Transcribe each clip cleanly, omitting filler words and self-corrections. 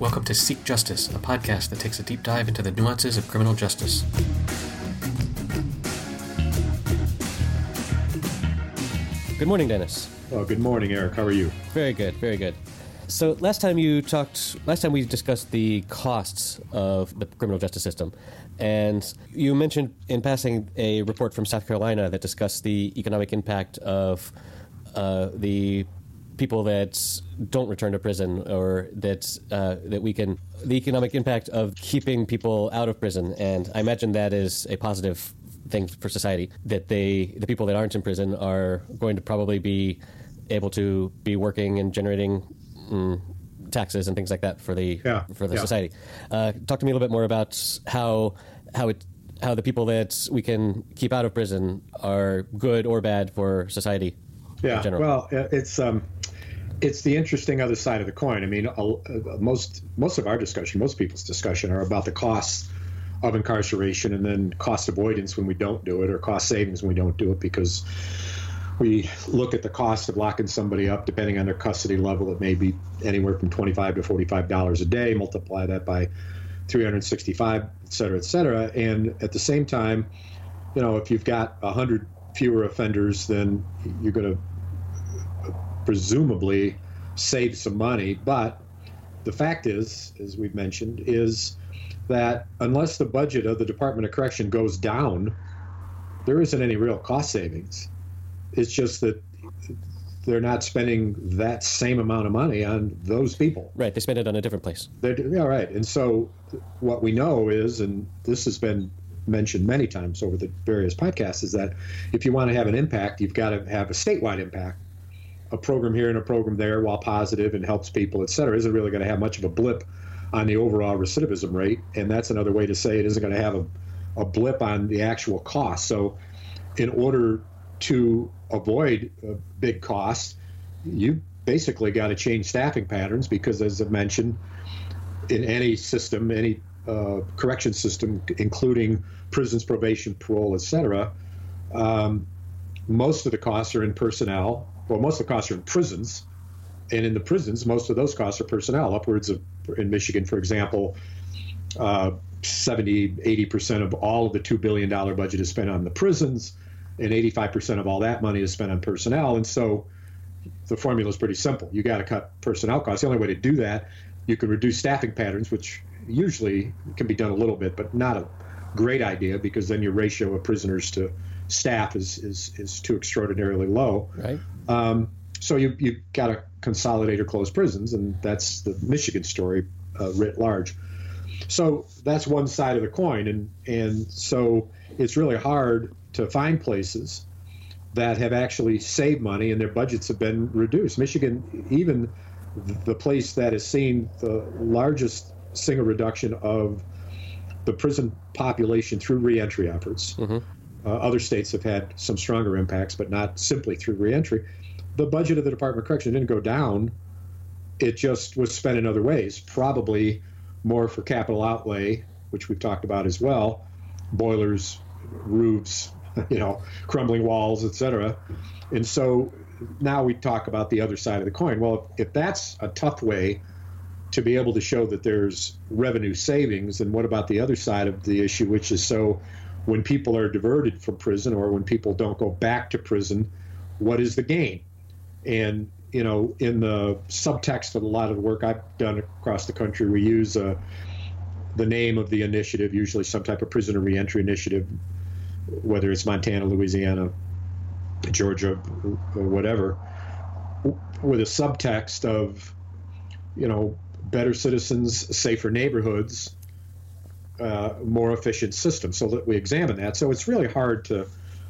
Welcome to Seek Justice, a podcast that takes a deep dive into the nuances of criminal justice. Good morning, Dennis. Oh, good morning, Eric. How are you? Very good, very good. So last time we discussed the costs of the criminal justice system, and you mentioned in passing a report from South Carolina that discussed the economic impact of the people that don't return to prison, or the economic impact of keeping people out of prison. And I imagine that is a positive thing for society, that the people that aren't in prison are going to probably be able to be working and generating taxes and things like that for the society. Talk to me a little bit more about how the people that we can keep out of prison are good or bad for society. Yeah, in well, it's the interesting other side of the coin. I mean, most people's discussion are about the costs of incarceration and then cost avoidance when we don't do it, or cost savings when we don't do it, because we look at the cost of locking somebody up, depending on their custody level, it may be anywhere from $25 to $45 a day, multiply that by 365, et cetera, and at the same time, you know, if you've got 100 fewer offenders, then you're going to presumably save some money, but the fact is, as we've mentioned, is that unless the budget of the Department of Correction goes down, there isn't any real cost savings. It's just that they're not spending that same amount of money on those people. Right. They spend it on a different place. Right. And so what we know is, and this has been mentioned many times over the various podcasts, is that if you want to have an impact, you've got to have a statewide impact. A program here and a program there, while positive and helps people, et cetera, isn't really going to have much of a blip on the overall recidivism rate. And that's another way to say it isn't going to have a blip on the actual cost. So in order to avoid big costs, you basically got to change staffing patterns, because as I mentioned, in any system, any correction system, including prisons, probation, parole, et cetera, most of the costs are in personnel. Well, most of the costs are in prisons, and in the prisons, most of those costs are personnel. Upwards of, in Michigan, for example, 70-80% of all of the $2 billion budget is spent on the prisons, and 85% of all that money is spent on personnel. And so the formula is pretty simple. You got to cut personnel costs. The only way to do that, you can reduce staffing patterns, which usually can be done a little bit, but not a great idea, because then your ratio of prisoners to staff is too extraordinarily low. Right. So you got to consolidate or close prisons, and that's the Michigan story writ large. So that's one side of the coin, and so it's really hard to find places that have actually saved money and their budgets have been reduced. Michigan, even the place that has seen the largest single reduction of the prison population through reentry efforts. Mm-hmm. Other states have had some stronger impacts, but not simply through reentry. The budget of the Department of Correction didn't go down. It just was spent in other ways, probably more for capital outlay, which we've talked about as well, boilers, roofs, crumbling walls, et cetera. And so now we talk about the other side of the coin. Well, if that's a tough way to be able to show that there's revenue savings, then what about the other side of the issue, which is, so when people are diverted from prison, or when people don't go back to prison, what is the gain? And, in the subtext of a lot of the work I've done across the country, we use the name of the initiative, usually some type of prisoner reentry initiative, whether it's Montana, Louisiana, Georgia, or whatever, with a subtext of, better citizens, safer neighborhoods, more efficient systems, so that we examine that. So it's really hard to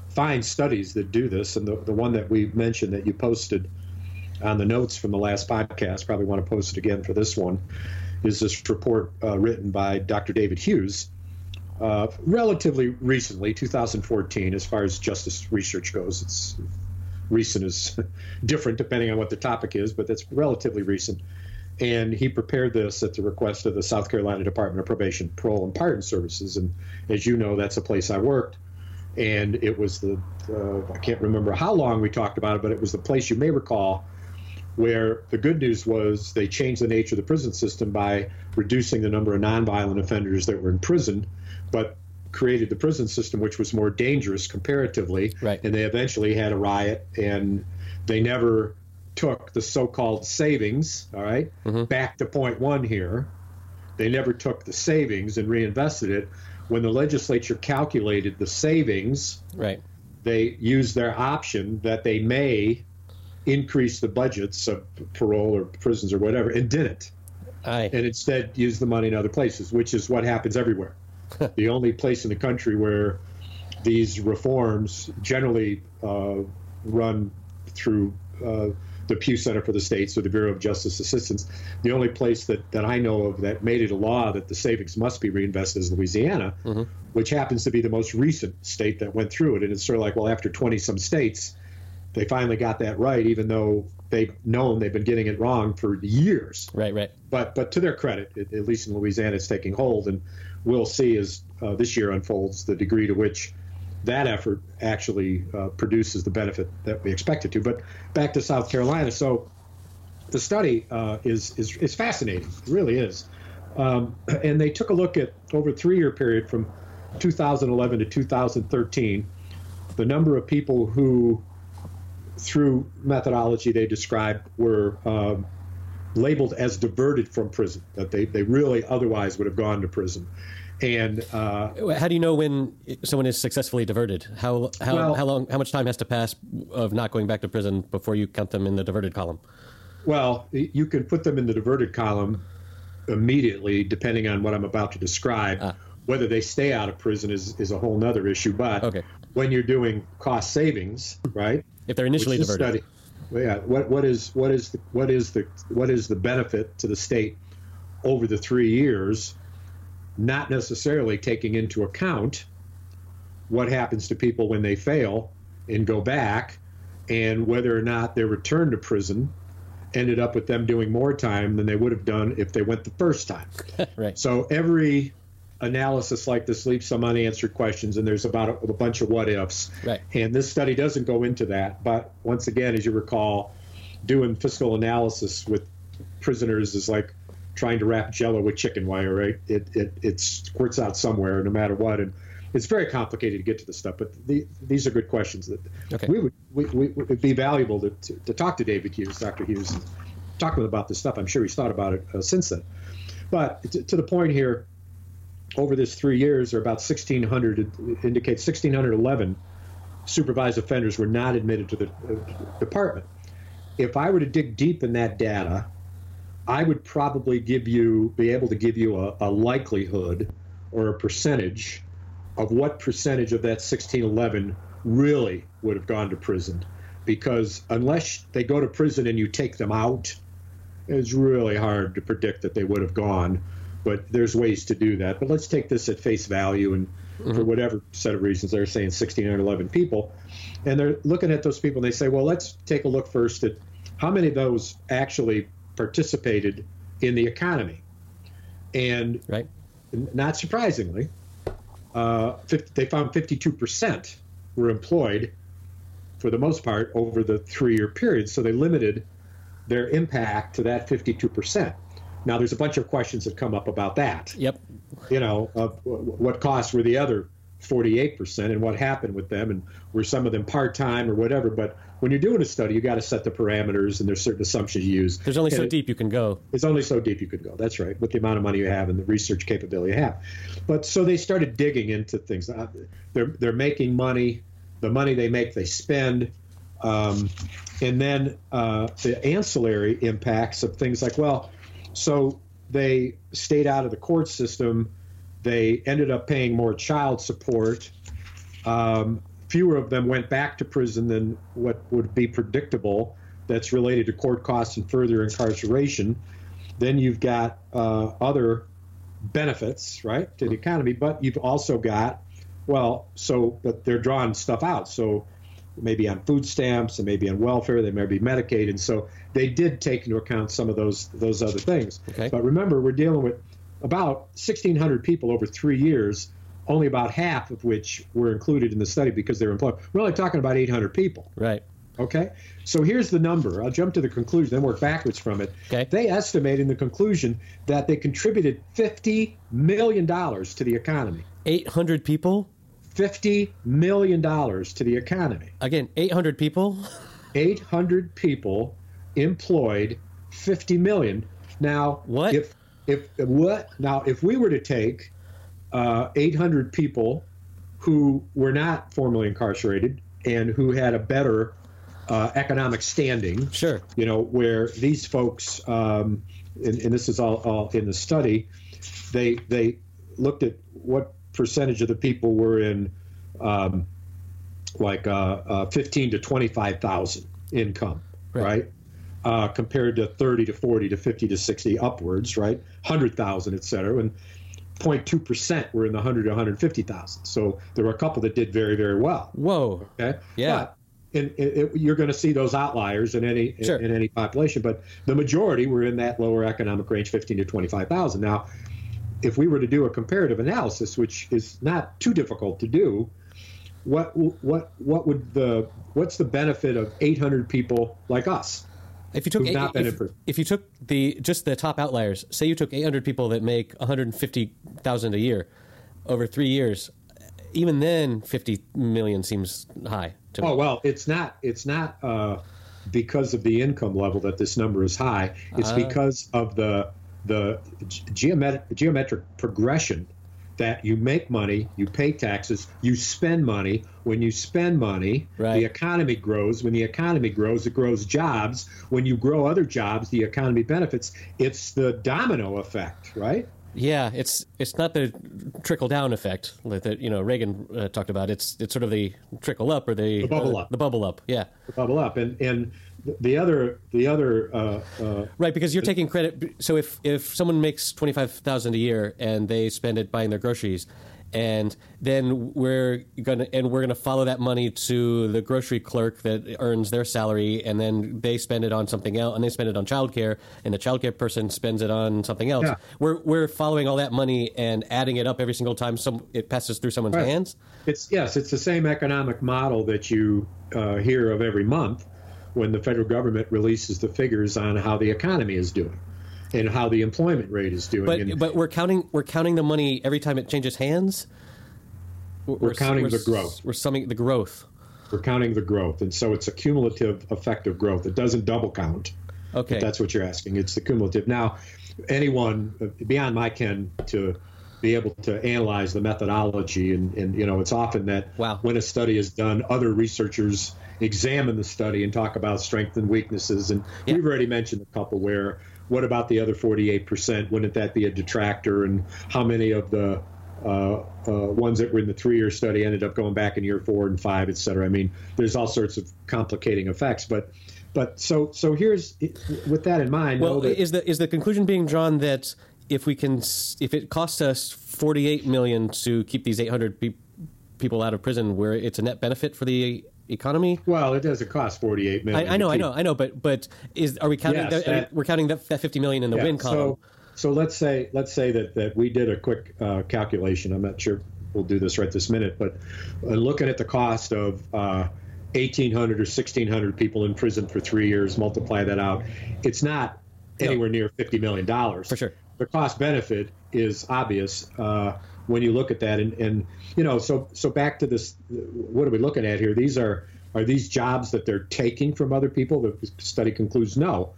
find studies that do this, and the one that we mentioned that you posted on the notes from the last podcast, probably want to post it again for this one, is this report written by Dr. David Hughes, relatively recently, 2014, as far as justice research goes. It's recent is different depending on what the topic is, but that's relatively recent. And he prepared this at the request of the South Carolina Department of Probation, Parole and Pardon Services. And as you know, that's a place I worked. And it was I can't remember how long we talked about it, but it was the place, you may recall, where the good news was they changed the nature of the prison system by reducing the number of nonviolent offenders that were in prison, but created the prison system, which was more dangerous comparatively. Right. And they eventually had a riot, and they never took the so-called savings, all right, back to point one here. They never took the savings and reinvested it. When the legislature calculated the savings, right, they used their option that they may increase the budgets of parole or prisons or whatever, and didn't. And instead used the money in other places, which is what happens everywhere. The only place in the country where these reforms generally run through the Pew Center for the States or the Bureau of Justice Assistance, the only place that I know of that made it a law that the savings must be reinvested is Louisiana, which happens to be the most recent state that went through it. And it's sort of like, well, after 20-some states, they finally got that right, even though they've known they've been getting it wrong for years. Right. But to their credit, at least in Louisiana, it's taking hold. And we'll see as this year unfolds the degree to which that effort actually produces the benefit that we expect it to. But back to South Carolina. So the study is fascinating. It really is. And they took a look at, over a 3-year period from 2011 to 2013, the number of people who, through methodology they described, were labeled as diverted from prison, that they really otherwise would have gone to prison. And how do you know when someone is successfully diverted? How much time has to pass of not going back to prison before you count them in the diverted column? Well, you can put them in the diverted column immediately, depending on what I'm about to describe. Whether they stay out of prison is a whole nother issue. But when you're doing cost savings, right? If they're initially diverted, what is the benefit to the state over the 3 years? Not necessarily taking into account what happens to people when they fail and go back, and whether or not their return to prison ended up with them doing more time than they would have done if they went the first time. Right. So every analysis like this leaves some unanswered questions, and there's about a bunch of what-ifs. Right. And this study doesn't go into that, but once again, as you recall, doing fiscal analysis with prisoners is like trying to wrap Jell-O with chicken wire, right? It squirts out somewhere, no matter what, and it's very complicated to get to this stuff. But these are good questions that would be valuable to talk to David Hughes, Dr. Hughes, and talk to him about this stuff. I'm sure he's thought about it since then. But to the point here, over this 3 years, there are about 1,600. It indicates 1,611 supervised offenders were not admitted to the department. If I were to dig deep in that data, I would probably be able to give you a likelihood or a percentage of what percentage of that 1,611 really would have gone to prison, because unless they go to prison and you take them out, it's really hard to predict that they would have gone. But there's ways to do that. But let's take this at face value, and for whatever set of reasons they're saying 1,611 people, and they're looking at those people and they say, well, let's take a look first at how many of those actually participated in the economy. And not surprisingly, they found 52% were employed for the most part over the 3-year period. So they limited their impact to that 52%. Now, there's a bunch of questions that come up about that. Yep. You know, what costs were the other 48% and what happened with them, and were some of them part-time or whatever. But when you're doing a study, you got to set the parameters, and there's certain assumptions you use. There's only so deep you can go. It's only so deep you can go. That's right, with the amount of money you have and the research capability you have. But so they started digging into things. They're making money. The money they make, they spend. And then the ancillary impacts of things like, well, so they stayed out of the court system. They ended up paying more child support. Fewer of them went back to prison than what would be predictable. That's related to court costs and further incarceration. Then you've got other benefits, right, to the economy. But you've also got, but they're drawing stuff out. So maybe on food stamps and maybe on welfare, they may be medicated. So they did take into account some of those other things. Okay. But remember, we're dealing with about 1,600 people over 3 years, only about half of which were included in the study because they were employed. We're only talking about 800 people. Right. Okay, so here's the number. I'll jump to the conclusion, then work backwards from it. Okay. They estimate in the conclusion that they contributed $50 million to the economy. 800 people? $50 million to the economy. Again, 800 people? 800 people employed $50 million. Now, what? If we were to take 800 people who were not formerly incarcerated and who had a better economic standing, sure, you know, where these folks, and this is all in the study, they looked at what percentage of the people were in 15 to 25,000 income, right? Compared to 30 to 40 to 50 to 60 upwards, right? 100,000, et cetera. And 0.2% were in the 100 to 150,000. So there were a couple that did very, very well. Whoa. Okay. Yeah. But you're going to see those outliers in any sure. in any population, but the majority were in that lower economic range, 15 to 25,000. Now, if we were to do a comparative analysis, which is not too difficult to do, what's the benefit of 800 people like us? If you took the top outliers, say you took 800 people that make $150,000 a year over 3 years, even then, 50 million seems high to me. Oh, well, it's not because of the income level that this number is high. It's because of the geometric progression that you make money, you pay taxes, you spend money. When you spend money, right, the economy grows. When the economy grows, it grows jobs. When you grow other jobs, the economy benefits. It's the domino effect, right? Yeah, it's not the trickle down effect that Reagan talked about. It's sort of the trickle up or the bubble up. The bubble up, yeah. The bubble up, and the other right, because you're taking credit. So if someone makes $25,000 a year and they spend it buying their groceries, and then we're gonna follow that money to the grocery clerk that earns their salary, and then they spend it on something else, and they spend it on childcare, and the childcare person spends it on something else. Yeah. We're following all that money and adding it up every single time it passes through someone's right. hands. It's the same economic model that you hear of every month when the federal government releases the figures on how the economy is doing and how the employment rate is doing. But we're counting the money every time it changes hands? We're counting the growth. We're summing the growth. We're counting the growth, and so it's a cumulative effect of growth. It doesn't double count. Okay. If that's what you're asking. It's the cumulative. Now, anyone beyond my ken to be able to analyze the methodology, and it's often that when a study is done, other researchers examine the study and talk about strengths and weaknesses, and we've already mentioned a couple where, what about the other 48%? Wouldn't that be a detractor? And how many of the ones that were in the 3-year study ended up going back in year 4 and 5, et cetera? I mean, there's all sorts of complicating effects. But so here's, with that in mind. Well, is the conclusion being drawn that if it costs us $48 million to keep these 800 people out of prison, where it's a net benefit for the economy? Well, it doesn't cost $48 million. I know. But are we counting? Yes, we're counting that $50 million in the win column. So let's say that we did a quick calculation. I'm not sure we'll do this right this minute, but looking at the cost of 1,800 or 1,600 people in prison for 3 years, multiply that out. It's not anywhere near $50 million. For sure. The cost benefit is obvious when you look at that, so back to this, what are we looking at here? These are these jobs that they're taking from other people? The study concludes no.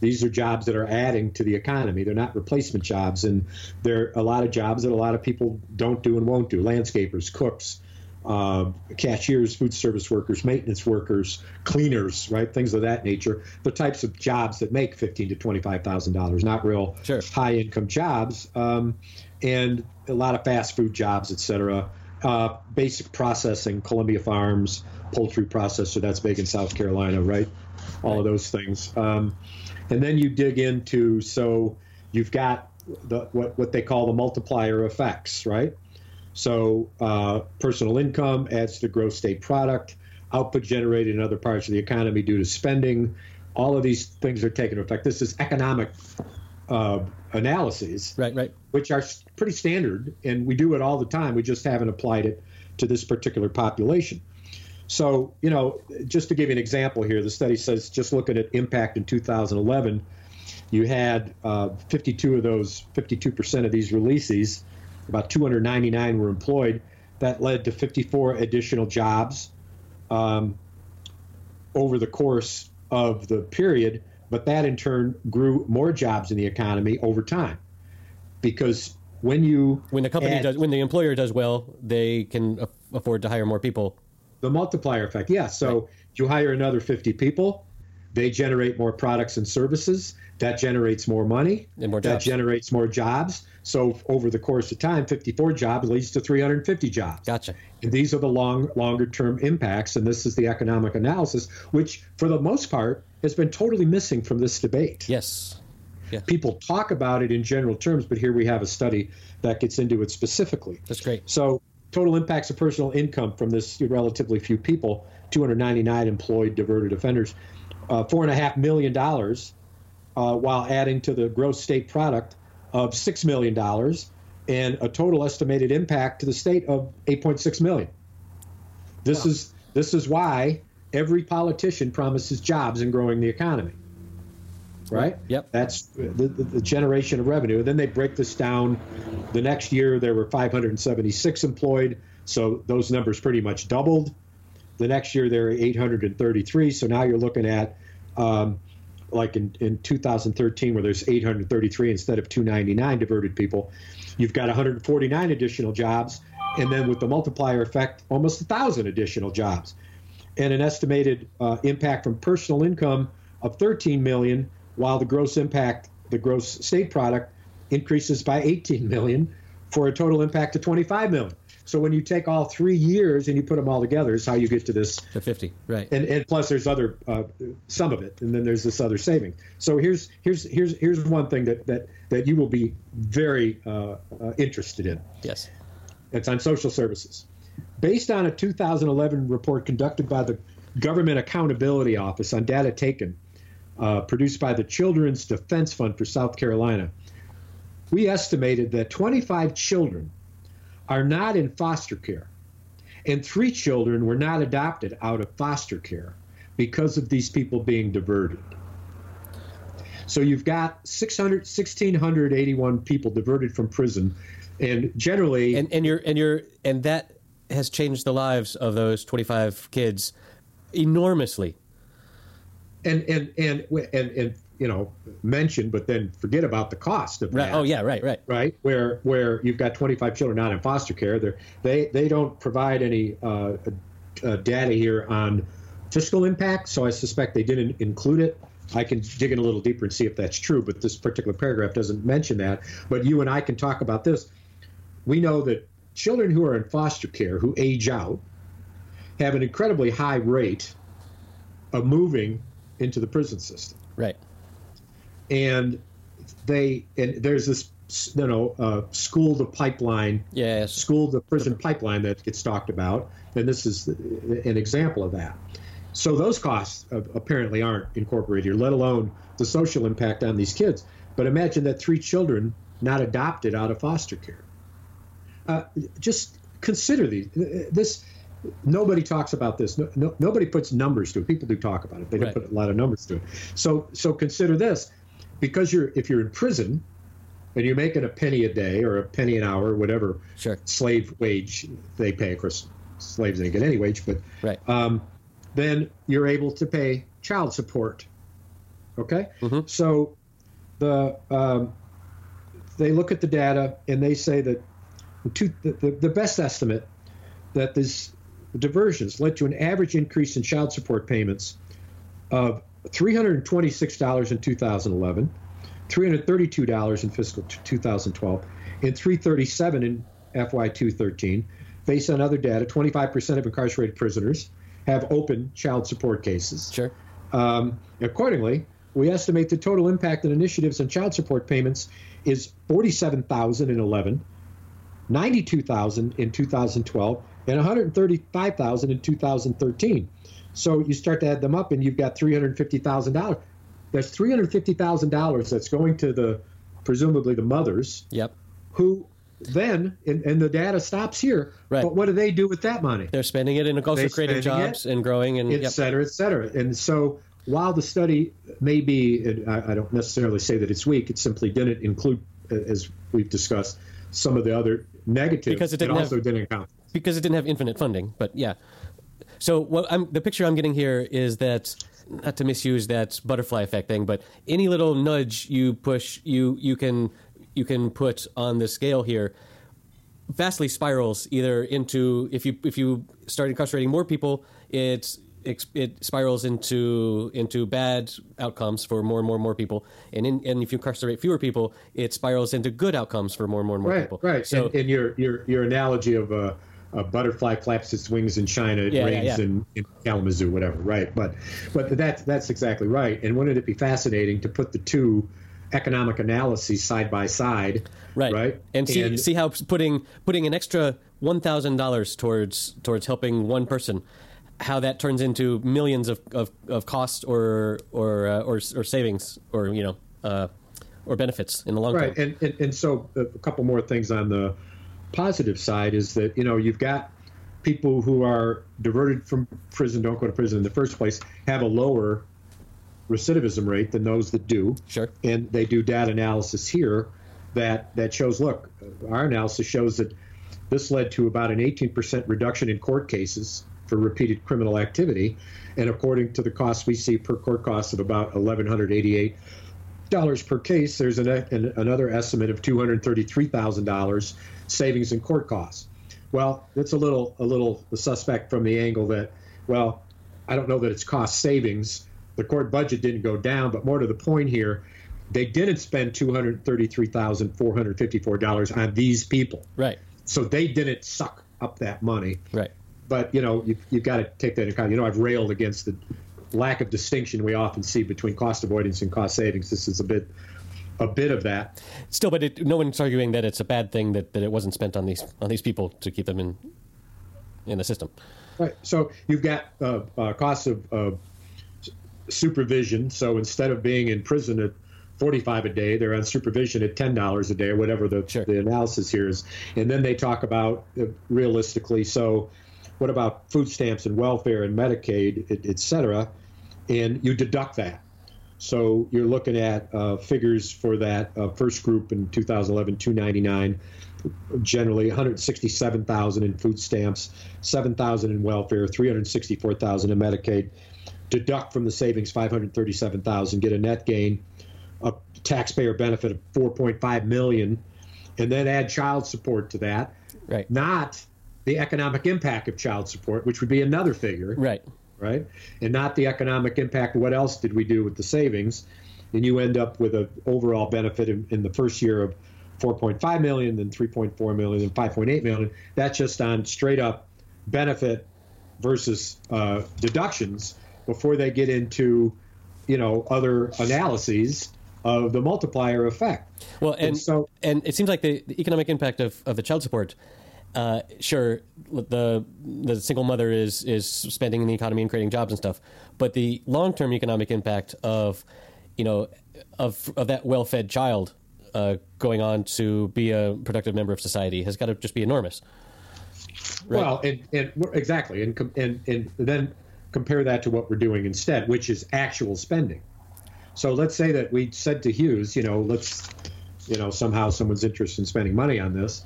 These are jobs that are adding to the economy. They're not replacement jobs, and there are a lot of jobs that a lot of people don't do and won't do. Landscapers, cooks, cashiers, food service workers, maintenance workers, cleaners, right? Things of that nature. The types of jobs that make $15,000 to $25,000, not real sure. high-income jobs, and a lot of fast food jobs, et cetera. Basic processing, Columbia Farms, poultry processor, that's big in South Carolina, right? All of those things. And then you dig into, so you've got what they call the multiplier effects, right? So personal income adds to gross state product, output generated in other parts of the economy due to spending. All of these things are taken into effect. This is economic analyses, right, which are pretty standard, and we do it all the time. We just haven't applied it to this particular population. So, you know, just to give you an example here, the study says just looking at impact in 2011, you had 52% of these releases, about 299 were employed. That led to 54 additional jobs over the course of the period. But that in turn grew more jobs in the economy over time, because when the employer does well, they can afford to hire more people. The multiplier effect, yeah. So right. You hire another 50 people, they generate more products and services. That generates more money. And more jobs. That generates more jobs. So over the course of time, 54 jobs leads to 350 jobs. Gotcha. And these are the longer-term impacts, and this is the economic analysis, which for the most part has been totally missing from this debate. Yes. Yeah. People talk about it in general terms, but here we have a study that gets into it specifically. That's great. So total impacts of personal income from this relatively few people, 299 employed diverted offenders, $4.5 million, while adding to the gross state product of $6 million and a total estimated impact to the state of $8.6 million. This is why every politician promises jobs and growing the economy, right? Yep. That's the generation of revenue. And then they break this down. The next year, there were 576 employed, so those numbers pretty much doubled. The next year, there were 833, so now you're looking at like in 2013, where there's 833 instead of 299 diverted people, you've got 149 additional jobs, and then with the multiplier effect, almost 1,000 additional jobs, and an estimated impact from personal income of 13 million, while the gross impact, the gross state product, increases by 18 million for a total impact of 25 million. So when you take all 3 years and you put them all together is how you get to this. The 50, right. And plus there's other, some of it, and then there's this other saving. So here's one thing that you will be very interested in. Yes. It's on social services. Based on a 2011 report conducted by the Government Accountability Office on data taken, produced by the Children's Defense Fund for South Carolina, we estimated that 25 children are not in foster care, and 3 children were not adopted out of foster care because of these people being diverted. So you've got 1,681 people diverted from prison, and generally, and that has changed the lives of those 25 kids enormously. And you know, mention, but then forget about the cost of that. Oh, yeah, right. Right, where you've got 25 children not in foster care. They don't provide any data here on fiscal impact, so I suspect they didn't include it. I can dig in a little deeper and see if that's true, but this particular paragraph doesn't mention that. But you and I can talk about this. We know that children who are in foster care, who age out, have an incredibly high rate of moving into the prison system. Right. And there's this, you know, school to pipeline, yes, school to prison pipeline that gets talked about, and this is an example of that. So those costs apparently aren't incorporated, let alone the social impact on these kids. But imagine that 3 children not adopted out of foster care. Just consider this. Nobody talks about this. Nobody puts numbers to it. People do talk about it. They don't put a lot of numbers to it. So consider this. Because if you're in prison and you're making a penny a day or a penny an hour, whatever slave wage they pay, of course, slaves didn't get any wage, but then you're able to pay child support. Okay? Mm-hmm. So they look at the data and they say that the best estimate that these diversions led to an average increase in child support payments of $326 in 2011, $332 in fiscal 2012, and $337 in FY2013. Based on other data, 25% of incarcerated prisoners have open child support cases. Sure. Accordingly, we estimate the total impact of initiatives on child support payments is $47,011, $92,000 in 2012, and $135,000 in 2013. So you start to add them up, and you've got $350,000. There's $350,000 that's going to presumably the mothers, who then, and the data stops here. Right. But what do they do with that money? They're spending it and also creating jobs and growing and et cetera, et cetera. And so while the study may be, and I don't necessarily say that it's weak, it simply didn't include, as we've discussed, some of the other negatives. Because it didn't didn't account. Because it didn't have infinite funding. But yeah. So what the picture I'm getting here is that, not to misuse that butterfly effect thing, but any little nudge you push, you can put on the scale here, vastly spirals either into, if you start incarcerating more people, it spirals into bad outcomes for more and more and more people, and if you incarcerate fewer people, it spirals into good outcomes for more and more and more people. Right. So and your analogy of a butterfly flaps its wings in China, it rains. In Kalamazoo, whatever, right? But that's exactly right. And wouldn't it be fascinating to put the two economic analyses side by side, right? And see how putting an extra $1,000 towards helping one person, how that turns into millions of cost or savings or or benefits in the long term. Right, and so a couple more things on the positive side is that, you've got people who are diverted from prison, don't go to prison in the first place, have a lower recidivism rate than those that do. Sure. And they do data analysis here that shows, look, our analysis shows that this led to about an 18% reduction in court cases for repeated criminal activity. And according to the cost we see per court cost of about $1,188 per case, there's another estimate of $233,000 savings in court costs. Well, that's a little suspect from the angle that, well, I don't know that it's cost savings. The court budget didn't go down, but more to the point here, they didn't spend $233,454 on these people. Right. So they didn't suck up that money. Right. But, you've got to take that into account. I've railed against the lack of distinction we often see between cost avoidance and cost savings. This is a bit of that. Still, but no one's arguing that it's a bad thing that it wasn't spent on these people to keep them in the system. Right. So you've got costs of supervision. So instead of being in prison at $45 a day, they're on supervision at $10 a day, or whatever the analysis here is. And then they talk about, realistically, so what about food stamps and welfare and Medicaid, et cetera? And you deduct that. So you're looking at figures for that first group in 2011, $299, generally $167,000 in food stamps, $7,000 in welfare, $364,000 in Medicaid. Deduct from the savings $537,000, get a net gain, a taxpayer benefit of $4.5 million, and then add child support to that. Right. Not the economic impact of child support, which would be another figure. Right. And not the economic impact. What else did we do with the savings? And you end up with an overall benefit in the first year of $4.5 million, then $3.4 million, then $5.8 million. That's just on straight up benefit versus deductions before they get into, other analyses of the multiplier effect. Well, and it seems like the economic impact of the child support, sure, the single mother is spending in the economy and creating jobs and stuff, but the long-term economic impact of that well-fed child going on to be a productive member of society has got to just be enormous. Right? Well, and exactly, and then compare that to what we're doing instead, which is actual spending. So let's say that we said to Hughes, somehow someone's interested in spending money on this.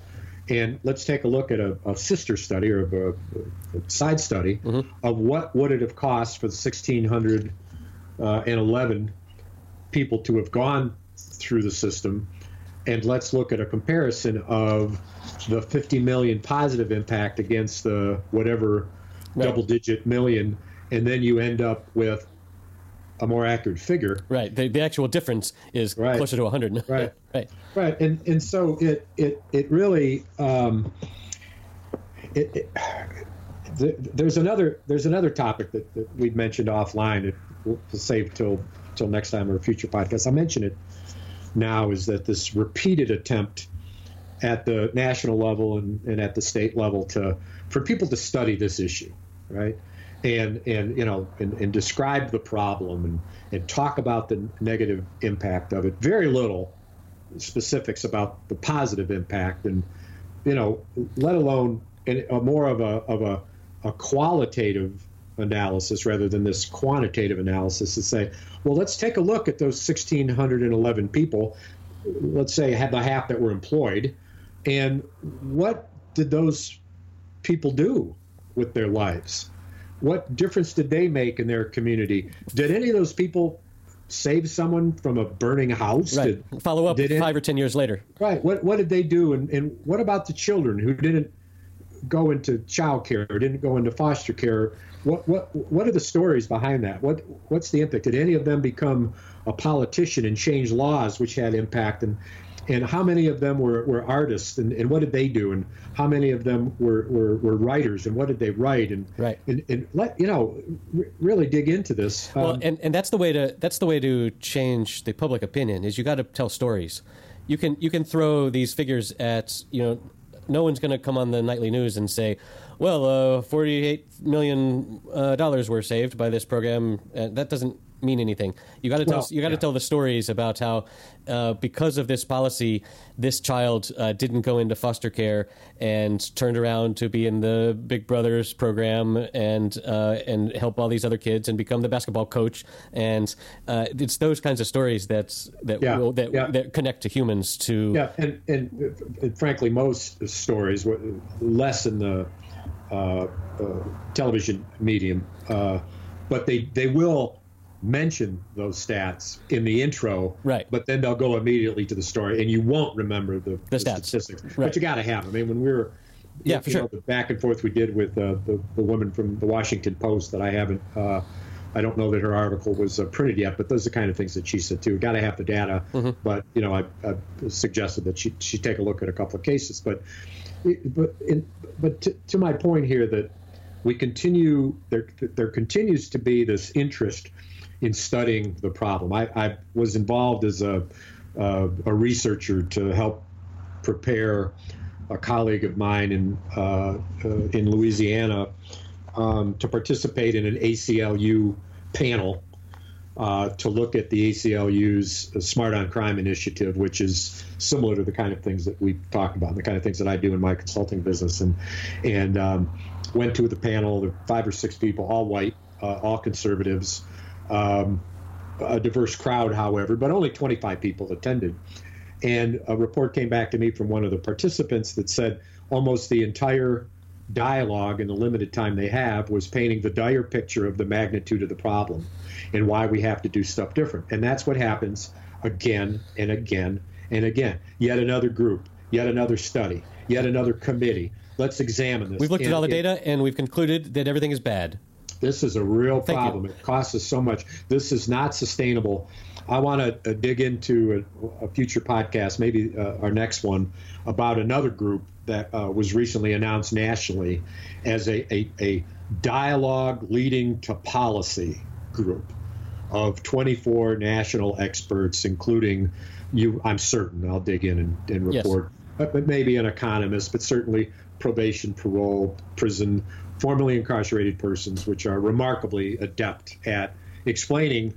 And let's take a look at a sister study or a side study mm-hmm. of what would it have cost for the 1,611 people to have gone through the system. And let's look at a comparison of the 50 million positive impact against the whatever double-digit million. And then you end up with a more accurate figure. Right. The actual difference is closer to 100. Right. Right. And so it really there's another topic that we've mentioned offline. It will save till next time or a future podcast. I'll mention it now, is that this repeated attempt at the national level and at the state level for people to study this issue, right? And describe the problem and talk about the negative impact of it. Very little specifics about the positive impact and you know, let alone more of a qualitative analysis rather than this quantitative analysis to say, well, let's take a look at those 1,611 people, let's say the half that were employed, and what did those people do with their lives? What difference did they make in their community? Did any of those people save someone from a burning house? Right. Follow up 5 or 10 years later. Right. What did they do? And what about the children who didn't go into child care, didn't go into foster care? What are the stories behind that? What's the impact? Did any of them become a politician and change laws which had impact? And how many of them were artists, and what did they do? And how many of them were writers, and what did they write? And let you know, really dig into this. Well, and that's the way to change the public opinion is you got to tell stories. You can throw these figures at, you know, no one's going to come on the nightly news and say, well, $48 million were saved by this program. That doesn't mean anything. You got to tell the stories about how because of this policy, this child didn't go into foster care and turned around to be in the Big Brothers program and help all these other kids and become the basketball coach. And it's those kinds of stories that connect to humans. And frankly, most stories were less in the television medium, but they will mention those stats in the intro, right? But then they'll go immediately to the story, and you won't remember the stats. Statistics. Right. But you got to have them. I mean, when we were, you know, the back and forth we did with the woman from the Washington Post that I haven't, I don't know that her article was printed yet, but those are the kind of things that she said too. Got to have the data, but you know, I suggested that she take a look at a couple of cases. But to my point here that we continue there continues to be this interest in studying the problem. I was involved as a researcher to help prepare a colleague of mine in Louisiana to participate in an ACLU panel to look at the ACLU's Smart on Crime initiative, which is similar to the kind of things that we talk about, the kind of things that I do in my consulting business. And went to the panel. There were 5 or 6 people, all white, all conservatives. A diverse crowd, however, but only 25 people attended. And a report came back to me from one of the participants that said almost the entire dialogue in the limited time they have was painting the dire picture of the magnitude of the problem and why we have to do stuff different. And that's what happens again and again and again. Yet another group, yet another study, yet another committee. Let's examine this. We've looked at all the data, and we've concluded that everything is bad. This is a real problem. It costs us so much. This is not sustainable. I want to dig into a future podcast, maybe our next one, about another group that was recently announced nationally as a dialogue leading to policy group of 24 national experts, including you, I'm certain. I'll dig in and report. Yes. But maybe an economist, but certainly probation, parole, prison, formerly incarcerated persons, which are remarkably adept at explaining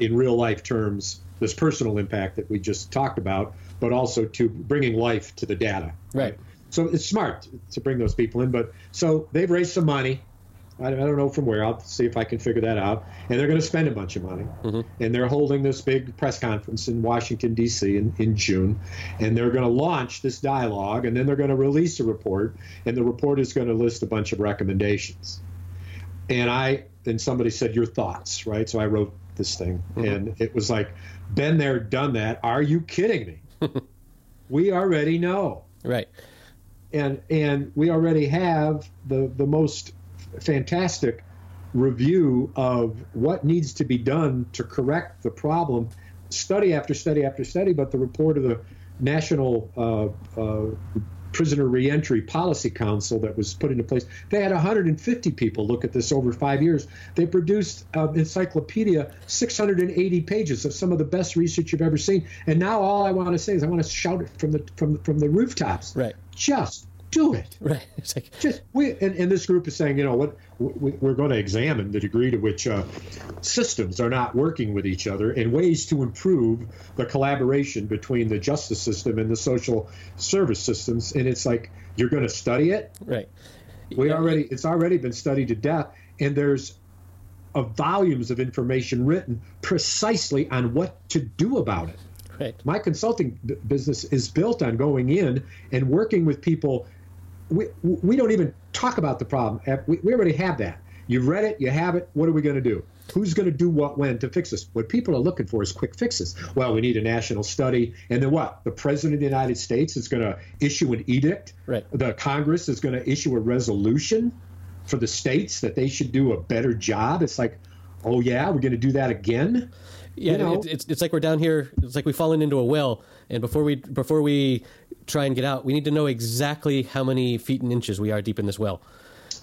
in real life terms this personal impact that we just talked about, but also to bringing life to the data. Right. So it's smart to bring those people in. But so they've raised some money. I don't know from where. I'll see if I can figure that out. And they're going to spend a bunch of money. Mm-hmm. And they're holding this big press conference in Washington, D.C. in June. And they're going to launch this dialogue. And then they're going to release a report. And the report is going to list a bunch of recommendations. And somebody said, your thoughts, right? So I wrote this thing. Mm-hmm. And it was like, been there, done that. Are you kidding me? We already know. Right. And we already have the most fantastic review of what needs to be done to correct the problem, study after study after study. But the report of the National Prisoner Reentry Policy Council that was put into place, they had 150 people look at this over 5 years. They produced an encyclopedia, 680 pages of some of the best research you've ever seen. And now all I want to say is I want to shout it from the rooftops. Right. Just do it. Right. It's like, just and this group is saying, you know what, we're going to examine the degree to which systems are not working with each other and ways to improve the collaboration between the justice system and the social service systems. And it's like, you're going to study it. Right. It's already been studied to death, and there's volumes of information written precisely on what to do about it. Right. My consulting business is built on going in and working with people. We don't even talk about the problem. We already have that. You've read it. You have it. What are we going to do? Who's going to do what when to fix this? What people are looking for is quick fixes. Well, we need a national study. And then what? The president of the United States is going to issue an edict. Right. The Congress is going to issue a resolution for the states that they should do a better job. It's like, oh, yeah, we're going to do that again. Yeah, you know, it's like we're down here. It's like we've fallen into a well, and before we try and get out, we need to know exactly how many feet and inches we are deep in this well.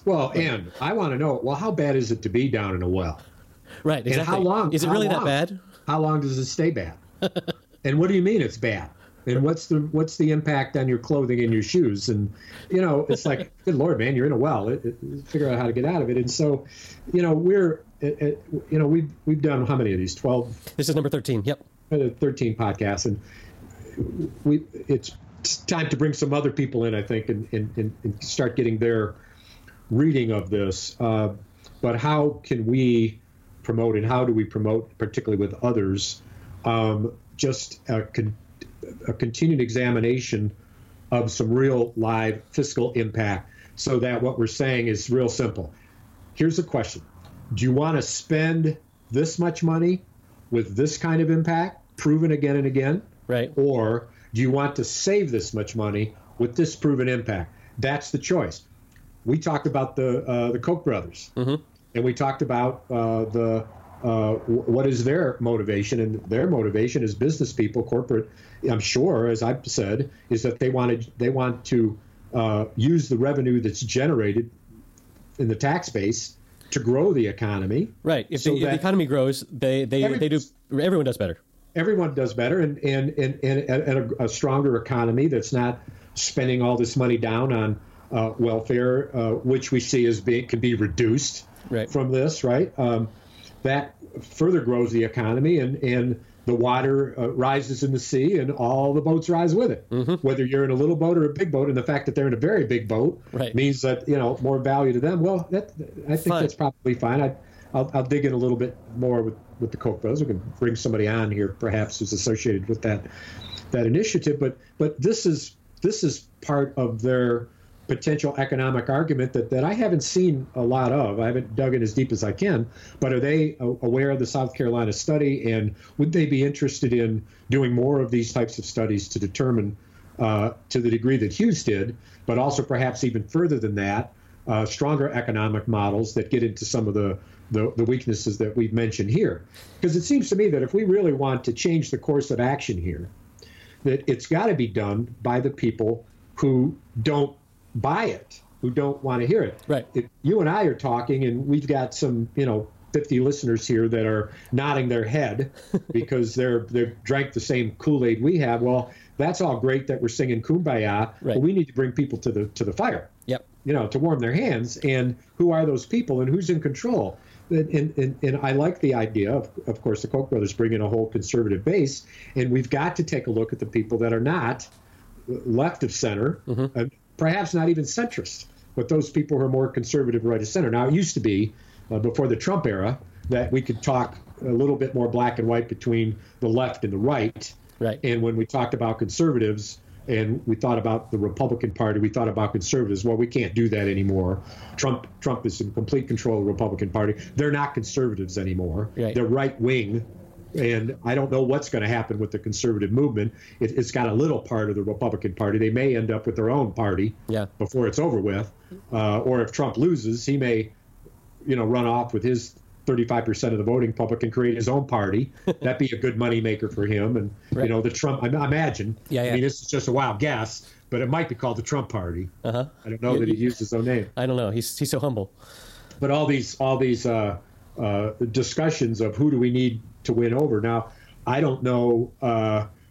Well, and I want to know, well, how bad is it to be down in a well? Right. Exactly. And how long is it really that bad? How long does it stay bad? And what do you mean it's bad? And what's the impact on your clothing and your shoes? And, you know, it's like, good Lord, man, you're in a well. Figure out how to get out of it. And so, you know, we've done how many of these? 12? This is number 13. Yep. 13 podcasts, and it's time to bring some other people in, I think, and start getting their reading of this. But how can we promote, and how do we promote, particularly with others, just a continued examination of some real live fiscal impact, so that what we're saying is real simple. Here's a question. Do you want to spend this much money with this kind of impact, proven again and again? Right. Or do you want to save this much money with this proven impact? That's the choice. We talked about the Koch brothers, mm-hmm. and we talked about what is their motivation, and their motivation as business people, corporate, I'm sure, as I've said, is that they want to use the revenue that's generated in the tax base to grow the economy. Right. If the economy grows, everyone does better. Everyone does better, and a stronger economy that's not spending all this money down on welfare, which we see as can be reduced right. from this. Right. That further grows the economy, and the water rises in the sea, and all the boats rise with it, mm-hmm. whether you're in a little boat or a big boat. And the fact that they're in a very big boat right. means that, you know, more value to them. Well, I think that's probably fine. I'll dig in a little bit more with the Koch brothers. We can bring somebody on here, perhaps, who's associated with that initiative. But this is part of their potential economic argument that I haven't seen a lot of. I haven't dug in as deep as I can, but are they aware of the South Carolina study, and would they be interested in doing more of these types of studies to determine to the degree that Hughes did, but also perhaps even further than that, stronger economic models that get into some of the weaknesses that we've mentioned here? Because it seems to me that if we really want to change the course of action here, that it's got to be done by the people who don't buy it, who don't want to hear it. Right. If you and I are talking, and we've got some, you know, 50 listeners here that are nodding their head because they've drank the same Kool-Aid we have. Well, that's all great that we're singing Kumbaya, right. but we need to bring people to the fire. Yep. You know, to warm their hands. And who are those people, and who's in control? And I like the idea of course, the Koch brothers bring in a whole conservative base, and we've got to take a look at the people that are not left of center, mm-hmm. Perhaps not even centrist, but those people who are more conservative right of center. Now, it used to be, before the Trump era, that we could talk a little bit more black and white between the left and the right. Right. And when we talked about conservatives and we thought about the Republican Party, we thought about conservatives. Well, we can't do that anymore. Trump is in complete control of the Republican Party. They're not conservatives anymore. Right. They're right wing. And I don't know what's going to happen with the conservative movement. It's got a little part of the Republican Party. They may end up with their own party yeah. before it's over with. Or if Trump loses, he may, you know, run off with his 35% of the voting public and create his own party. That'd be a good moneymaker for him. And, right. you know, the Trump, I imagine, yeah, yeah. I mean, this is just a wild guess, but it might be called the Trump Party. Uh-huh. I don't know that he used his own name. I don't know. He's so humble. But all these discussions of who do we need to win over. Now, I don't know,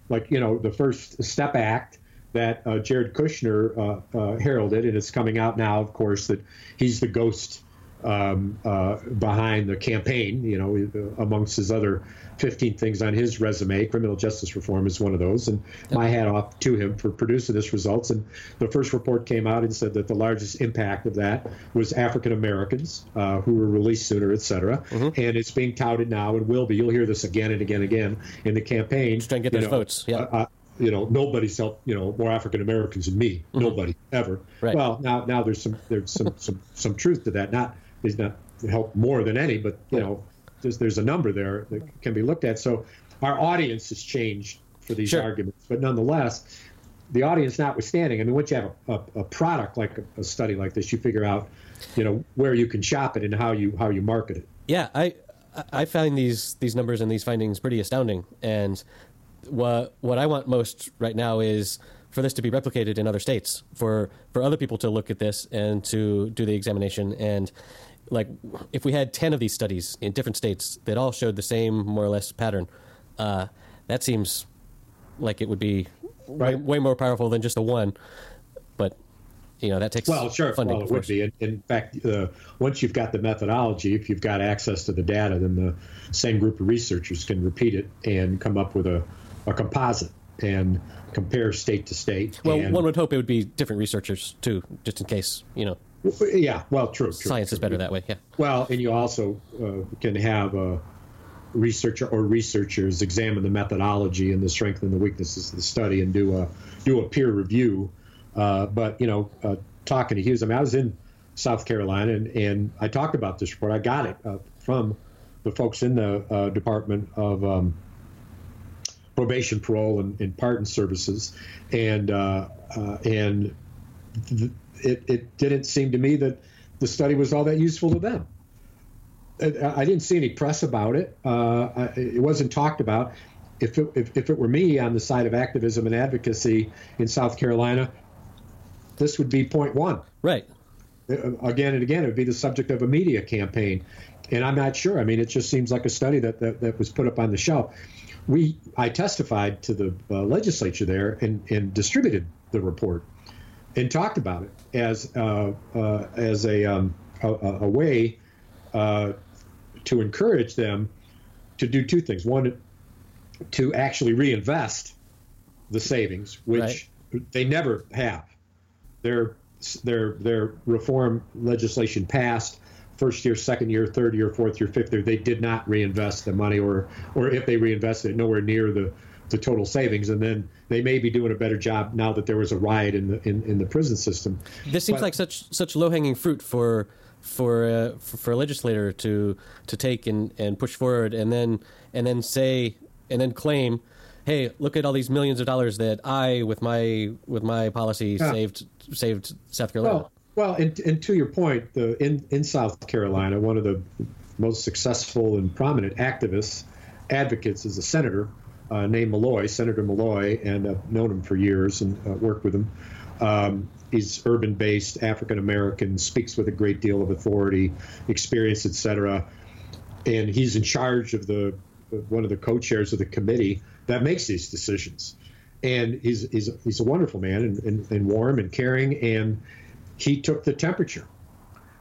like, you know, the First Step Act that Jared Kushner heralded, and it's coming out now, of course, that he's the ghost behind the campaign, you know, amongst his other 15 things on his resume. Criminal justice reform is one of those. And my hat off to him for producing this results. And the first report came out and said that the largest impact of that was African-Americans who were released sooner, et cetera. Mm-hmm. And it's being touted now and will be. You'll hear this again and again and again in the campaign. Just trying to get those votes. Yeah. Nobody's helped, more African-Americans than me. Mm-hmm. Nobody ever. Right. Well, now there's some some truth to that. He's not helped more than any, but, there's a number there that can be looked at. So our audience has changed for these arguments. But nonetheless, the audience notwithstanding, I mean, once you have a product like a study like this, you figure out, where you can shop it and how you market it. Yeah, I find these numbers and these findings pretty astounding. And what I want most right now is for this to be replicated in other states, for other people to look at this and to do the examination. And like, if we had 10 of these studies in different states that all showed the same, more or less, pattern, that seems like it would be way more powerful than just the one. But, that takes funding. Well, it would be. In fact, once you've got the methodology, if you've got access to the data, then the same group of researchers can repeat it and come up with a composite and compare state to state. Well, one would hope it would be different researchers, too, just in case, Yeah, well, true. Science is better that way, yeah. Well, and you also can have a researcher or researchers examine the methodology and the strength and the weaknesses of the study and do a peer review. But, talking to Hughes, I mean, I was in South Carolina, and I talked about this report. I got it from the folks in the Department of Probation, Parole, and Pardon Services, and it didn't seem to me that the study was all that useful to them. I didn't see any press about it. It wasn't talked about. If it were me on the side of activism and advocacy in South Carolina, this would be point one. Right. Again and again, it would be the subject of a media campaign. And I'm not sure. I mean, it just seems like a study that was put up on the shelf. I testified to the legislature there and distributed the report and talked about it as a way to encourage them to do two things. One, to actually reinvest the savings, which they never have. Their reform legislation passed. First year, second year, third year, fourth year, fifth year, they did not reinvest the money, or if they reinvested it, nowhere near the total savings. And then they may be doing a better job now that there was a riot in the prison system. This seems like such low hanging fruit for a legislator to take and push forward, and then say and then claim, hey, look at all these millions of dollars that I with my policy saved South Carolina. Well, and to your point, in South Carolina, one of the most successful and prominent advocates is a senator named Malloy, Senator Malloy, and I've known him for years and worked with him. He's urban-based, African-American, speaks with a great deal of authority, experience, et cetera, and he's in charge of one of the co-chairs of the committee that makes these decisions. And he's a wonderful man and warm and caring, and he took the temperature,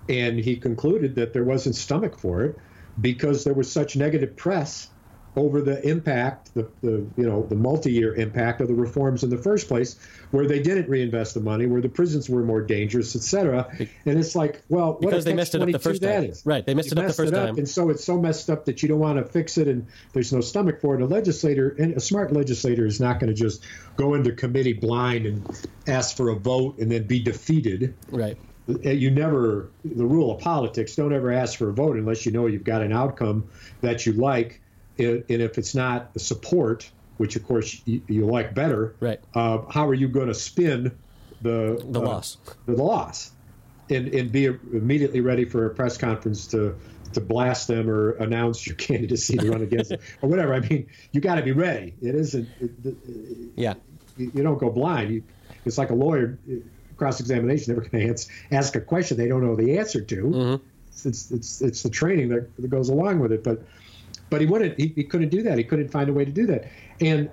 and he concluded that there wasn't stomach for it because there was such negative press over the impact, the multi-year impact of the reforms in the first place, where they didn't reinvest the money, where the prisons were more dangerous, et cetera. And it's like, well, what if they messed it up the first time? Right, they messed it up the first time. And so it's so messed up that you don't want to fix it, and there's no stomach for it. A smart legislator is not going to just go into committee blind and ask for a vote and then be defeated. Right. The rule of politics, don't ever ask for a vote unless you know you've got an outcome that you like. And if it's not the support, which of course you like better, right? How are you going to spin the loss? The loss, and be immediately ready for a press conference to blast them or announce your candidacy to run against them or whatever. I mean, you got to be ready. It isn't. You don't go blind. It's like a lawyer cross-examination. Never can ask a question they don't know the answer to. Mm-hmm. It's the training that goes along with it, but. But he couldn't do that. He couldn't find a way to do that. And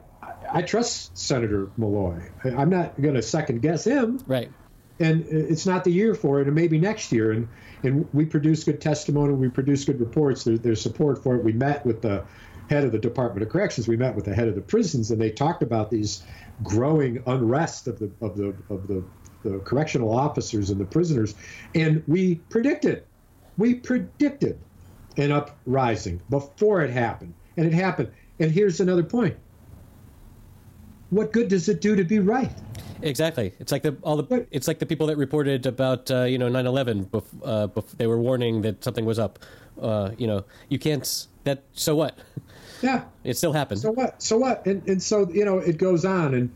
I trust Senator Malloy. I'm not going to second guess him. Right. And it's not the year for it, and maybe next year. And we produce good testimony. We produce good reports. There's support for it. We met with the head of the Department of Corrections. We met with the head of the prisons, and they talked about these growing unrest of the correctional officers and the prisoners. And we predicted an uprising before it happened. And it happened. And here's another point. What good does it do to be right? Exactly. It's like the people that reported about 9/11. They were warning that something was up. You can't. That. So what? Yeah. It still happened. So what? So what? And so it goes on, and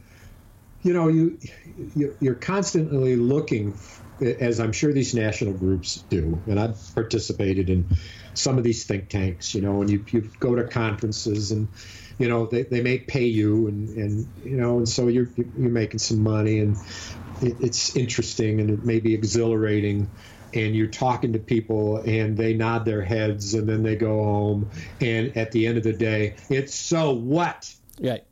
you're constantly looking, as I'm sure these national groups do, and I've participated in some of these think tanks. And you go to conferences and. They may pay you and so you're making some money and it's interesting and it may be exhilarating and you're talking to people and they nod their heads and then they go home. And at the end of the day, it's so what? Right.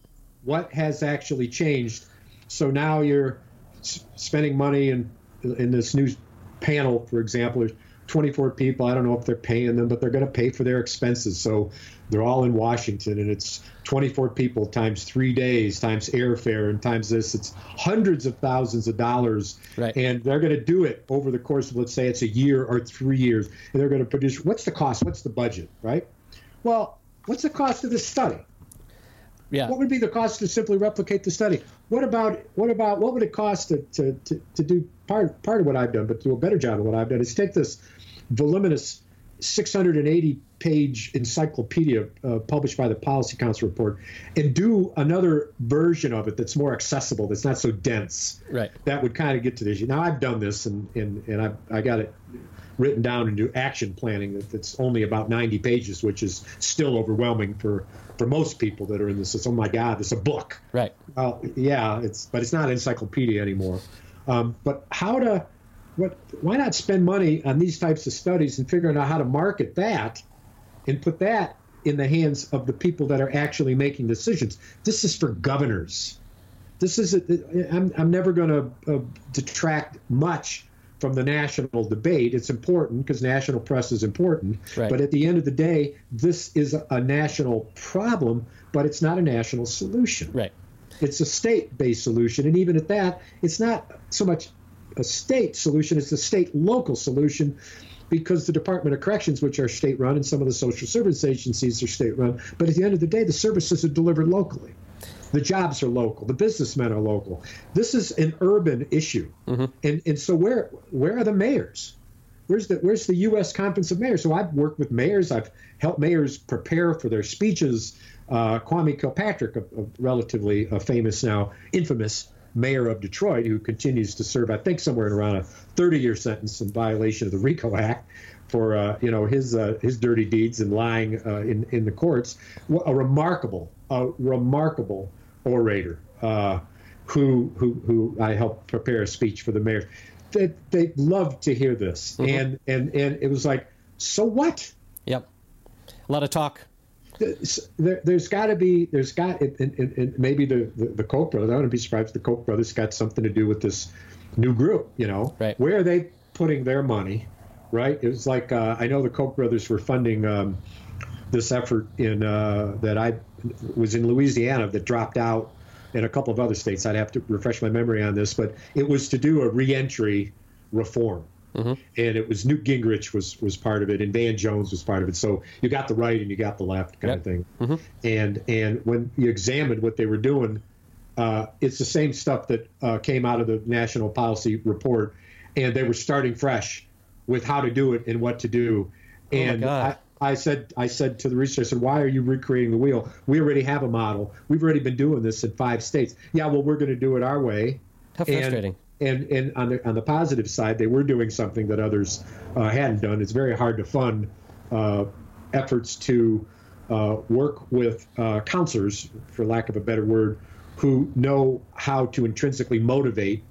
What has actually changed? So now you're spending money in this new panel, for example, 24 people. I don't know if they're paying them, but they're going to pay for their expenses. So they're all in Washington, and it's 24 people times 3 days times airfare and times this. It's hundreds of thousands of dollars, right. And they're going to do it over the course of, let's say, it's a year or 3 years, and they're going to produce. What's the cost? What's the budget, right? Well, what's the cost of this study? Yeah. What would be the cost to simply replicate the study? What about what would it cost to do part of what I've done, but do a better job of what I've done is take this voluminous 680-page encyclopedia published by the Policy Council report and do another version of it that's more accessible, that's not so dense. Right. That would kind of get to the issue. Now, I've done this, and I got it written down into action planning that's only about 90 pages, which is still overwhelming for most people that are in this. It's, oh, my God, it's a book. Right. Well, yeah, but it's not an encyclopedia anymore. But why not spend money on these types of studies and figuring out how to market that and put that in the hands of the people that are actually making decisions? This is for governors. I'm never going to detract much from the national debate. It's important because national press is important. Right. But at the end of the day, this is a national problem, but it's not a national solution. Right. It's a state-based solution. And even at that, it's not so much a state solution, it's a state-local solution because the Department of Corrections, which are state-run, and some of the social service agencies are state-run. But at the end of the day, the services are delivered locally. The jobs are local. The businessmen are local. This is an urban issue. Mm-hmm. And so where are the mayors? Where's the U.S. Conference of Mayors? So I've worked with mayors. I've helped mayors prepare for their speeches. Kwame Kilpatrick, a relatively famous now, infamous mayor of Detroit, who continues to serve, I think, somewhere in around a 30-year sentence in violation of the RICO Act for his dirty deeds and lying in the courts. A remarkable orator who I helped prepare a speech for the mayor. They loved to hear this, mm-hmm. and it was like, so what? Yep, a lot of talk. There's got to be, and maybe the Koch brothers. I wouldn't be surprised if the Koch brothers got something to do with this new group. Right. Where are they putting their money? Right. It was like I know the Koch brothers were funding this effort in that I was in Louisiana that dropped out, and a couple of other states. I'd have to refresh my memory on this, but it was to do a reentry reform. Mm-hmm. And it was Newt Gingrich was part of it, and Van Jones was part of it. So you got the right and you got the left kind of thing. Mm-hmm. And when you examined what they were doing, it's the same stuff that came out of the National Policy Report, and they were starting fresh with how to do it and what to do. And I said to the researcher, I said, why are you recreating the wheel? We already have a model. We've already been doing this in 5 states. Yeah, well, we're going to do it our way. How frustrating. And on the positive side, they were doing something that others hadn't done. It's very hard to fund efforts to work with counselors, for lack of a better word, who know how to intrinsically motivate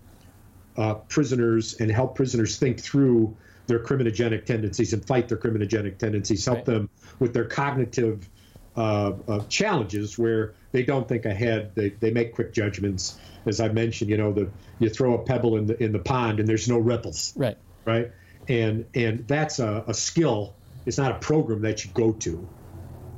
prisoners and help prisoners think through their criminogenic tendencies and fight their criminogenic tendencies, help them with their cognitive challenges where they don't think ahead. They make quick judgments. As I mentioned, you throw a pebble in the pond and there's no ripples. Right. And that's a skill. It's not a program that you go to.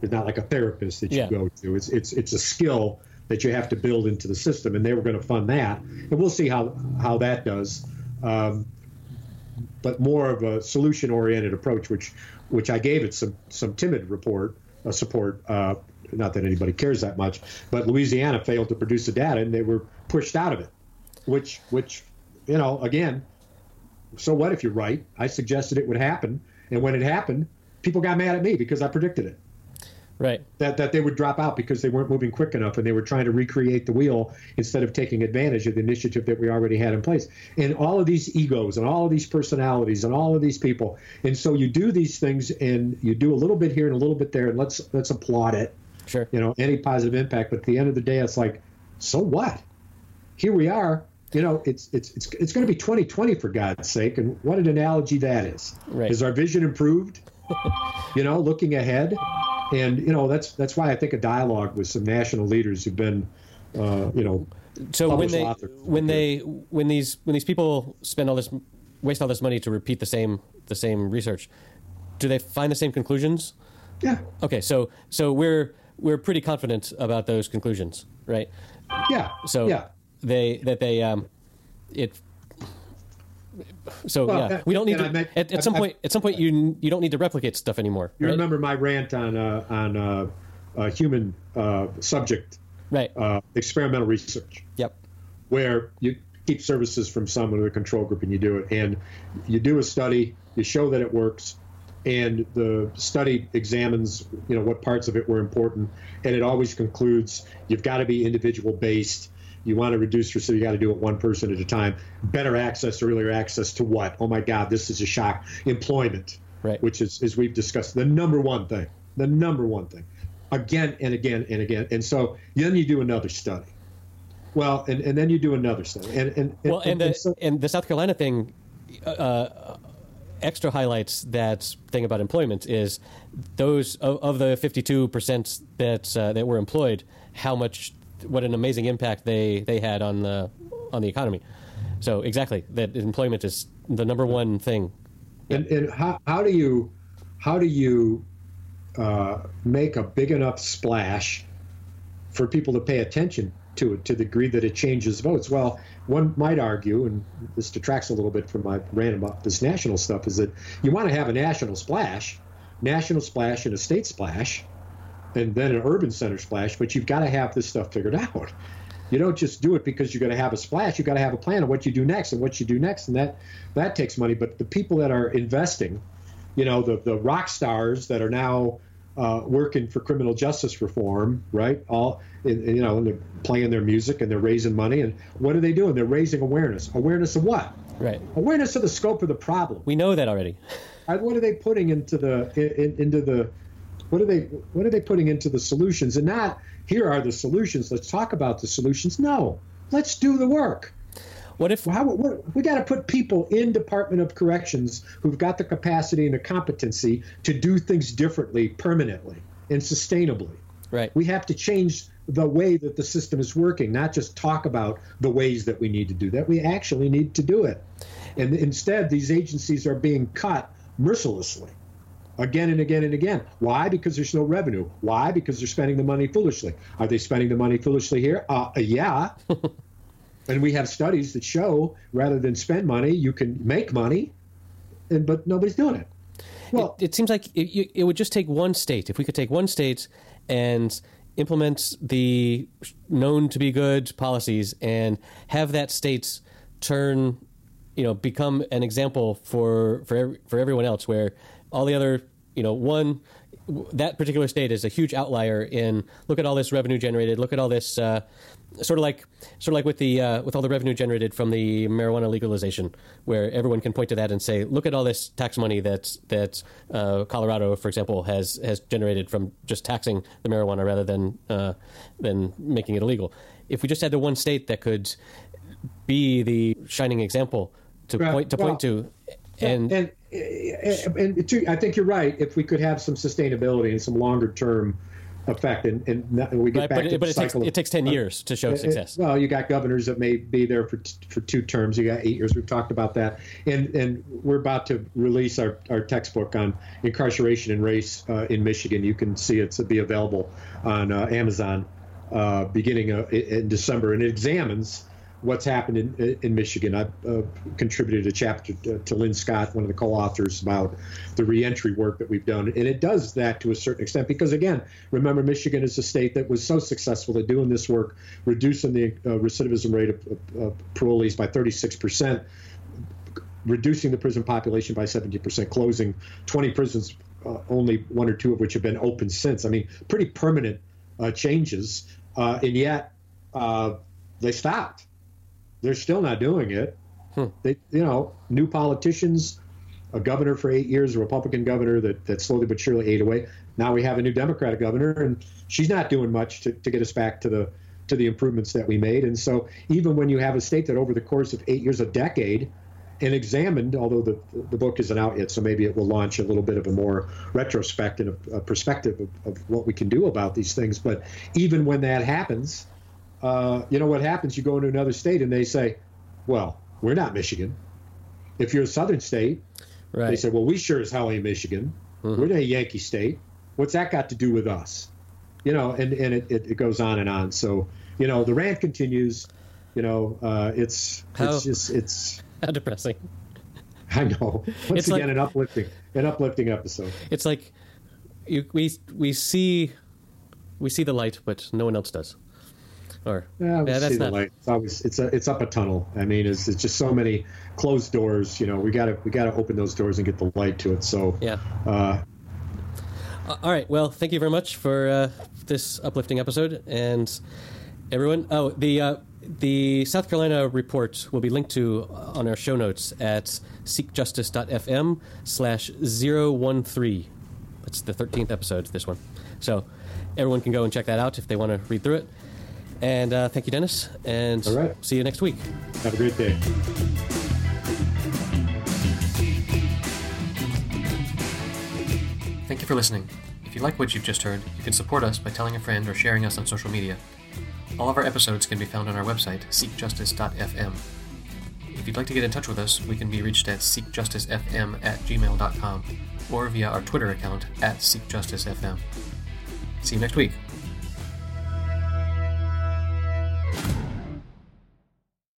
It's not like a therapist that you go to. It's a skill that you have to build into the system, and they were going to fund that. And we'll see how that does. But more of a solution-oriented approach, which I gave it some timid support. Not that anybody cares that much, but Louisiana failed to produce the data, and they were pushed out of it. Which, again, so what if you're right? I suggested it would happen, and when it happened, people got mad at me because I predicted it. Right. That they would drop out because they weren't moving quick enough, and they were trying to recreate the wheel instead of taking advantage of the initiative that we already had in place. And all of these egos and all of these personalities and all of these people. And so you do these things, and you do a little bit here and a little bit there, and let's applaud it. Sure. Any positive impact. But at the end of the day, it's like, so what? Here we are. It's going to be 2020, for God's sake. And what an analogy that is. Right. Is our vision improved? Looking ahead. And, that's why I think a dialogue with some national leaders who've been, So when these people waste all this money to repeat the same research, do they find the same conclusions? Yeah. Okay. So we're pretty confident about those conclusions, right? Yeah. So yeah. We don't need to. At some point, you don't need to replicate stuff anymore. You remember my rant on human subject, right? Experimental research. Yep. Where you keep services from someone or a control group, and you do it, and you do a study, you show that it works, and the study examines, what parts of it were important, and it always concludes you've got to be individual based. You want to reduce your, so you got to do it one person at a time. Better access, earlier access to what? Oh my God, this is a shock. Employment, right? Which is, as we've discussed, the number one thing, again and again. And so then you do another study. Well, and then you do another study. And the South Carolina thing extra highlights that thing about employment is those of the 52% that were employed, how much. What an amazing impact they had on the economy. So exactly, that employment is the number one thing. Yeah. And how do you make a big enough splash for people to pay attention to it to the degree that it changes votes? Well, one might argue, and this detracts a little bit from my rant about this national stuff, is that you want to have a national splash, and a state splash. And then an urban center splash, but you've got to have this stuff figured out. You don't just do it because you're going to have a splash. You've got to have a plan of what you do next. And that takes money. But the people that are investing, the rock stars that are now working for criminal justice reform, right? All, and they're playing their music and they're raising money. And what are they doing? They're raising awareness. Awareness of what? Right. Awareness of the scope of the problem. We know that already. What are they putting into the What are they putting into the solutions? And not, here are the solutions, let's talk about the solutions. No, let's do the work. We got to put people in Department of Corrections who've got the capacity and the competency to do things differently, permanently, and sustainably. Right. We have to change the way that the system is working, not just talk about the ways that we need to do that. We actually need to do it. And instead, these agencies are being cut mercilessly. Again and again and again. Why? Because there's no revenue. Why? Because they're spending the money foolishly. Are they spending the money foolishly here? Yeah. And we have studies that show rather than spend money, you can make money, but nobody's doing it. Well, it seems like it would just take one state. If we could take one state and implement the known to be good policies and have that state turn, become an example for everyone else, where all the other, that particular state is a huge outlier in, look at all this revenue generated, look at all this, sort of like with all the revenue generated from the marijuana legalization, where everyone can point to that and say, look at all this tax money that Colorado, for example, has generated from just taxing the marijuana rather than making it illegal. If we just had the one state that could be the shining example to point to. And I think you're right. If we could have some sustainability and some longer term effect, and we get back to the cycle. But it takes 10 years to show success. Well, you got governors that may be there for two terms. You got 8 years. We've talked about that. And we're about to release our textbook on incarceration and race in Michigan. You can see it'll be available on Amazon beginning in December, and it examines what's happened in Michigan. I've contributed a chapter to Lynn Scott, one of the co-authors, about the reentry work that we've done. And it does that to a certain extent because, again, remember, Michigan is a state that was so successful at doing this work, reducing the recidivism rate of parolees by 36%, reducing the prison population by 70%, closing 20 prisons, only one or two of which have been open since. I mean, pretty permanent changes, and yet they stopped. They're still not doing it. They, new politicians, a governor for 8 years, a Republican governor that slowly but surely ate away. Now we have a new Democratic governor, and she's not doing much to get us back to the improvements that we made. And so even when you have a state that over the course of 8 years, a decade, and examined, although the book isn't out yet, so maybe it will launch a little bit of a more retrospect and a perspective of what we can do about these things. But even when that happens, what happens? You go into another state and they say, well, we're not Michigan. If you're a southern state, right, they say, well, we sure as hell ain't Michigan. Mm-hmm. We're not a Yankee state. What's that got to do with us? And it goes on and on. So, the rant continues. It's how depressing. I know. Once again, like, an uplifting episode. It's like we see the light, but no one else does. That's not. It's always it's up a tunnel. I mean, it's just so many closed doors. We gotta open those doors and get the light to it. So yeah. All right. Well, thank you very much for this uplifting episode, and everyone. Oh, the South Carolina report will be linked to on our show notes at seekjustice.fm/013. That's the 13th episode. This one. So everyone can go and check that out if they want to read through it. And thank you, Dennis. And all right. See you next week. Have a great day. Thank you for listening. If you like what you've just heard, you can support us by telling a friend or sharing us on social media. All of our episodes can be found on our website, seekjustice.fm. If you'd like to get in touch with us, we can be reached at seekjusticefm@gmail.com or via our Twitter account @seekjusticefm. See you next week.